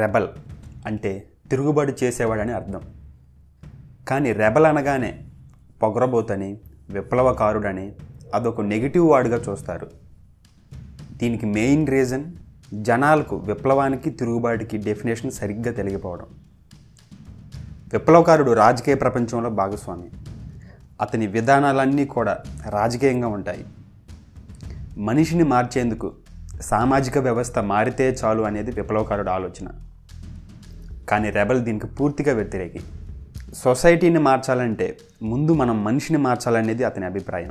Rebel అంటే తిరుగుబాటు చేసేవాడని అర్థం. కానీ రెబల్ అనగానే పొగరబోతని, విప్లవకారుడని అదొక నెగిటివ్ వార్డుగా చూస్తారు. దీనికి మెయిన్ రీజన్ జనాలకు విప్లవానికి తిరుగుబాటుకి డెఫినేషన్ సరిగ్గా తెలియకపోవడం. విప్లవకారుడు రాజకీయ ప్రపంచంలో భాగస్వామి, అతని విధానాలన్నీ కూడా రాజకీయంగా ఉంటాయి. మనిషిని మార్చేందుకు సామాజిక వ్యవస్థ మారితే చాలు అనేది విప్లవకారుడు ఆలోచన. కానీ రెబల్ దీనికి పూర్తిగా వ్యతిరేకి. సొసైటీని మార్చాలంటే ముందు మనం మనిషిని మార్చాలనేది అతని అభిప్రాయం.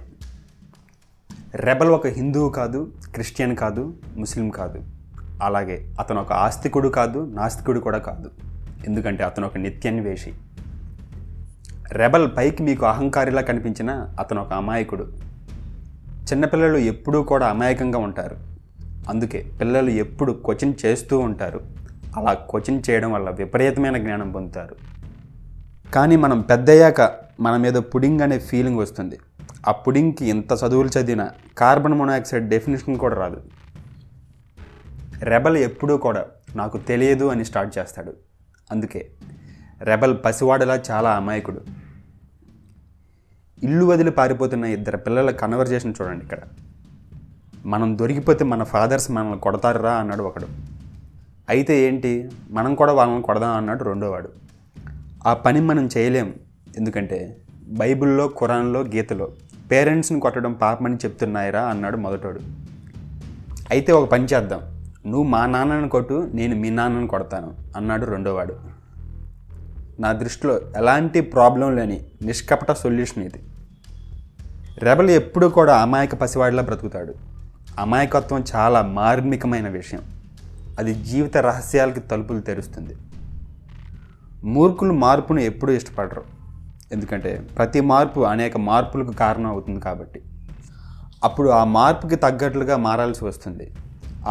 రెబల్ ఒక హిందువు కాదు, క్రిస్టియన్ కాదు, ముస్లిం కాదు, అలాగే అతను ఒక ఆస్తికుడు కాదు, నాస్తికుడు కూడా కాదు. ఎందుకంటే అతను ఒక నిత్యాన్వేషి. రెబల్ పైకి మీకు అహంకారిలా కనిపించినా అతను ఒక అమాయకుడు. చిన్నపిల్లలు ఎప్పుడూ కూడా అమాయకంగా ఉంటారు, అందుకే పిల్లలు ఎప్పుడు కోచింగ్ చేస్తూ ఉంటారు. అలా కోచింగ్ చేయడం వల్ల విపరీతమైన జ్ఞానం పొందుతారు. కానీ మనం పెద్దయ్యాక మన మీద పుడింగ్ అనే ఫీలింగ్ వస్తుంది. ఆ పుడింగ్కి ఎంత చదువులు చదివినా కార్బన్ మోనాక్సైడ్ డెఫినేషన్ కూడా రాదు. రెబల్ ఎప్పుడూ కూడా నాకు తెలియదు అని స్టార్ట్ చేస్తాడు. అందుకే రెబల్ పసివాడలా చాలా అమాయకుడు. ఇల్లు వదిలి పారిపోతున్న ఇద్దరు పిల్లల కన్వర్జేషన్ చూడండి ఇక్కడ. మనం దొరికిపోతే మన ఫాదర్స్ మనల్ని కొడతారా అన్నాడు ఒకడు. అయితే ఏంటి, మనం కూడా వాళ్ళని కొడదాం అన్నాడు రెండోవాడు. ఆ పని మనం చేయలేం, ఎందుకంటే బైబిల్లో, ఖురాన్లో, గీతలో పేరెంట్స్ని కొట్టడం పాపమని చెప్తున్నాయిరా అన్నాడు మొదటోడు. అయితే ఒక పని చేద్దాం, నువ్వు మా నాన్నను కొట్టు, నేను మీ నాన్నను కొడతాను అన్నాడు రెండోవాడు. నా దృష్టిలో ఎలాంటి ప్రాబ్లం లేని నిష్కపట సొల్యూషన్ ఇది. రెబల్ ఎప్పుడూ కూడా అమాయక పసివాడిలా బ్రతుకుతాడు. అమాయకత్వం చాలా మార్మికమైన విషయం, అది జీవిత రహస్యాలకి తలుపులు తెరుస్తుంది. మూర్ఖులు మార్పును ఎప్పుడూ ఇష్టపడరు, ఎందుకంటే ప్రతి మార్పు అనేక మార్పులకు కారణం అవుతుంది కాబట్టి. అప్పుడు ఆ మార్పుకి తగ్గట్లుగా మారాల్సి వస్తుంది.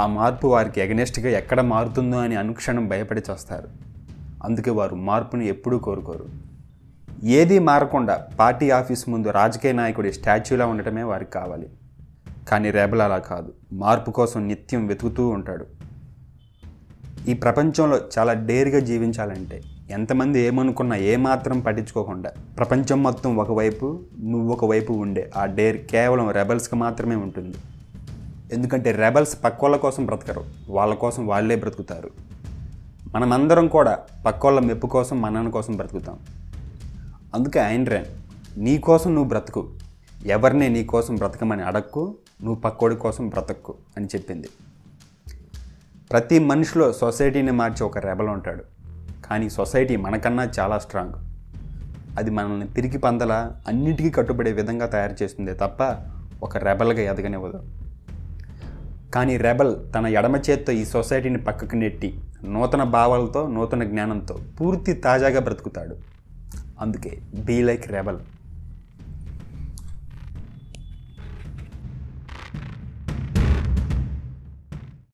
ఆ మార్పు వారికి అగెనిస్ట్గా ఎక్కడ మారుతుందో అని అనుక్షణం భయపడి చేస్తారు. అందుకే వారు మార్పుని ఎప్పుడూ కోరుకోరు. ఏదీ మారకుండా పార్టీ ఆఫీస్ ముందు రాజకీయ నాయకుడి స్టాచ్యూలా ఉండటమే వారికి కావాలి. కానీ రెబల్ అలా కాదు, మార్పు కోసం నిత్యం వెతుకుతూ ఉంటాడు. ఈ ప్రపంచంలో చాలా డేర్గా జీవించాలంటే ఎంతమంది ఏమనుకున్నా ఏమాత్రం పట్టించుకోకుండా ప్రపంచం మొత్తం ఒకవైపు, నువ్వు ఒకవైపు ఉండే ఆ డేర్ కేవలం రెబల్స్కి మాత్రమే ఉంటుంది. ఎందుకంటే రెబల్స్ పక్కోళ్ళ కోసం బ్రతకరు, వాళ్ళ కోసం వాళ్ళే బ్రతుకుతారు. మనమందరం కూడా పక్కోళ్ళ మెప్పు కోసం, మన్నన కోసం బ్రతుకుతాం. అందుకే ఐన్‌రాండ్, నీ కోసం నువ్వు బ్రతుకు, ఎవరిని నీ కోసం బ్రతకమని అడక్కు, నువ్వు పక్కోడి కోసం బ్రతక్కు అని చెప్పింది. ప్రతి మనిషిలో సొసైటీని మార్చి ఒక రెబల్ ఉంటాడు. కానీ సొసైటీ మనకన్నా చాలా స్ట్రాంగ్. అది మనల్ని తిరిగి పందల అన్నిటికీ కట్టుబడే విధంగా తయారు చేస్తుంది తప్ప ఒక రెబల్గా ఎదగనివ్వదు. కానీ రెబల్ తన ఎడమ చేత్తో ఈ సొసైటీని పక్కకు నెట్టి నూతన భావాలతో, నూతన జ్ఞానంతో పూర్తి తాజాగా బ్రతుకుతాడు. అందుకే బీ లైక్ రెబల్.